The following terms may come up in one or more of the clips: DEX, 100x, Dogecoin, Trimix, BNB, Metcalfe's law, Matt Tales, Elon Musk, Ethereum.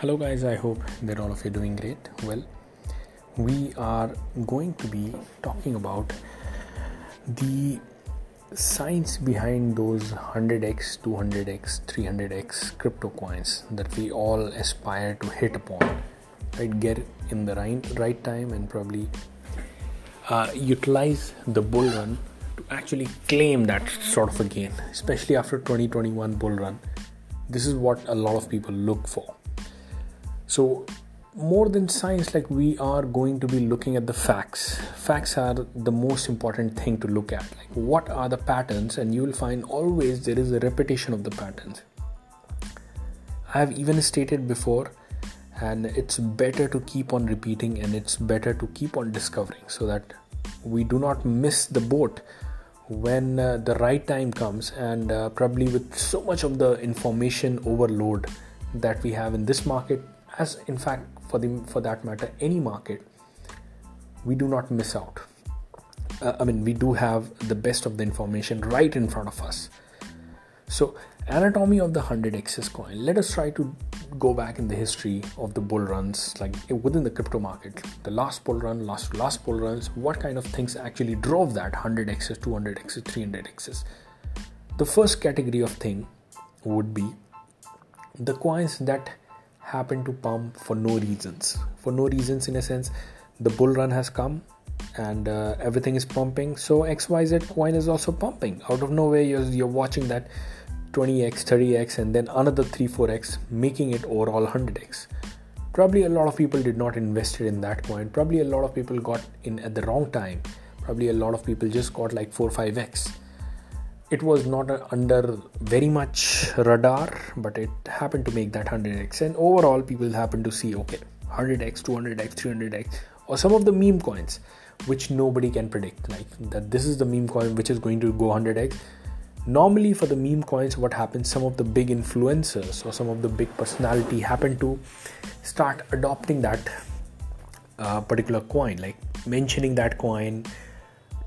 Hello guys, I hope that all of you are doing great. Well, we are going to be talking about the science behind those 100x, 200x, 300x crypto coins that we all aspire to hit upon, right? Get in the right time and probably utilize the bull run to actually claim that sort of a gain, especially after 2021 bull run. This is what a lot of people look for. So more than science, like, we are going to be looking at the facts. Facts are the most important thing to look at. Like, what are the patterns? And you will find always there is a repetition of the patterns. I have even stated before, and it's better to keep on repeating and it's better to keep on discovering so that we do not miss the boat when the right time comes, and probably with so much of the information overload that we have in this market, as in fact for that matter any market, we do not miss out. We do have the best of the information right in front of us. So anatomy of the 100x coin. Let us try to go back in the history of the bull runs, like within the crypto market, the last bull run, last bull runs, what kind of things actually drove that 100x, 200x, 300x. The first category of thing would be the coins that happen to pump for no reasons. In a sense, the bull run has come and everything is pumping, so XYZ coin is also pumping out of nowhere. You're watching that 20x, 30x, and then another 3-4x, making it overall 100x. Probably a lot of people did not invest in that coin. Probably a lot of people got in at the wrong time. Probably a lot of people just got like 4-5x. It was not under very much radar, but it happened to make that 100x, and overall people happened to see, okay, 100x, 200x, 300x, or some of the meme coins which nobody can predict, like that this is the meme coin which is going to go 100x. Normally for the meme coins, what happens, some of the big influencers or some of the big personality happen to start adopting that particular coin, like mentioning that coin,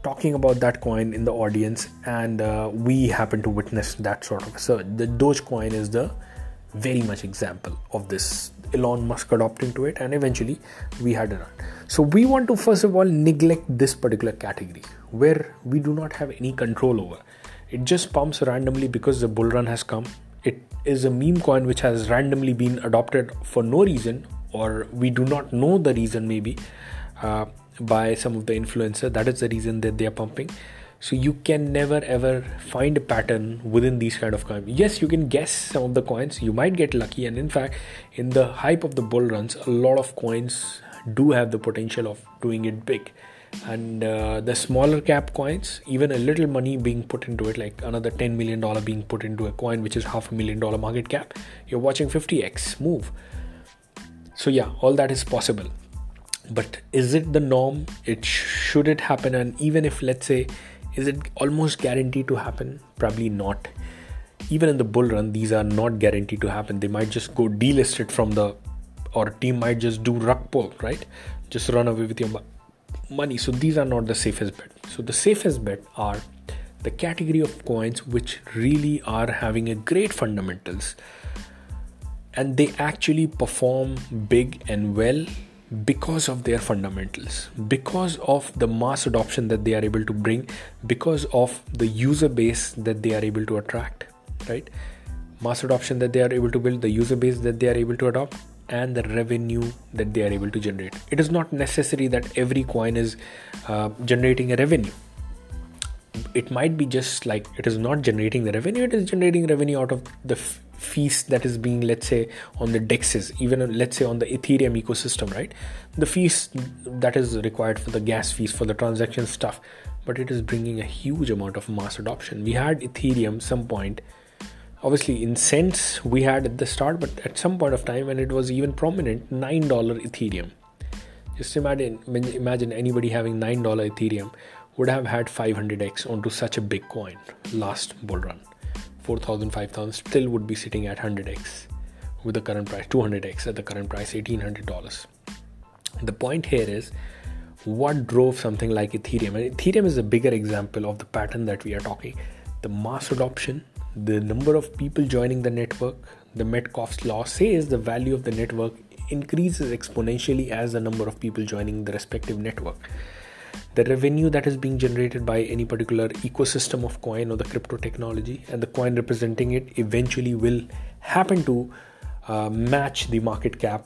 talking about that coin in the audience, and we happen to witness that sort of surge. The Dogecoin is the very much example of this, Elon Musk adopting to it, and eventually we had a run. So we want to first of all neglect this particular category where we do not have any control over. It just pumps randomly because the bull run has come. It is a meme coin which has randomly been adopted for no reason, or we do not know the reason, maybe by some of the influencer. That is the reason that they are pumping. So you can never ever find a pattern within these kind of coins. Yes, you can guess some of the coins, you might get lucky, and in fact in the hype of the bull runs, a lot of coins do have the potential of doing it big, and the smaller cap coins, even a little money being put into it, like another $10 million being put into a coin which is $500,000 market cap, you're watching 50x move. So yeah, all that is possible. But is it the norm? Should it happen? And even if, let's say, is it almost guaranteed to happen? Probably not. Even in the bull run, these are not guaranteed to happen. They might just go delisted from or a team might just do rug pull, right? Just run away with your money. So these are not the safest bet. So the safest bet are the category of coins which really are having a great fundamentals, and they actually perform big and well because of their fundamentals, because of the mass adoption that they are able to bring, because of the user base that they are able to attract, right? Mass adoption that they are able to build, the user base that they are able to adopt, and the revenue that they are able to generate. It is not necessary that every coin is generating a revenue. It might be just like it is not generating the revenue, it is generating revenue out of the fees that is being, let's say, on the DEXs, even let's say on the Ethereum ecosystem, right? The fees that is required for the gas fees, for the transaction stuff, but it is bringing a huge amount of mass adoption. We had Ethereum some point, obviously in cents we had at the start, but at some point of time when it was even prominent, $9 Ethereum. Just imagine anybody having $9 Ethereum would have had 500x onto such a big coin. Last bull run, 4,000, 5,000, still would be sitting at 100x with the current price, 200x at the current price, $1,800. The point here is what drove something like Ethereum, and Ethereum is a bigger example of the pattern that we are talking. The mass adoption, the number of people joining the network, the Metcalfe's law says the value of the network increases exponentially as the number of people joining the respective network. The revenue that is being generated by any particular ecosystem of coin or the crypto technology and the coin representing it eventually will happen to match the market cap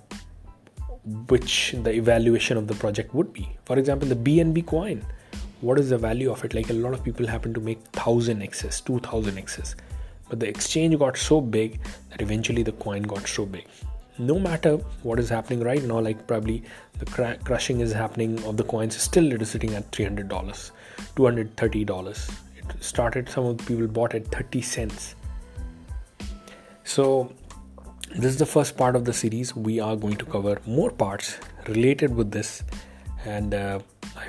which the evaluation of the project would be. For example, the BNB coin, what is the value of it? Like, a lot of people happen to make 1000 X's, 2000 X's, but the exchange got so big that eventually the coin got so big. No matter what is happening right now, like probably the crushing is happening of the coins, still it is sitting at $300, $230. It started, some of the people bought at 30 cents. So this is the first part of the series. We are going to cover more parts related with this, and I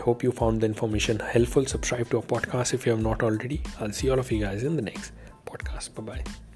hope you found the information helpful. Subscribe to our podcast if you have not already. I'll see all of you guys in the next podcast. Bye-bye.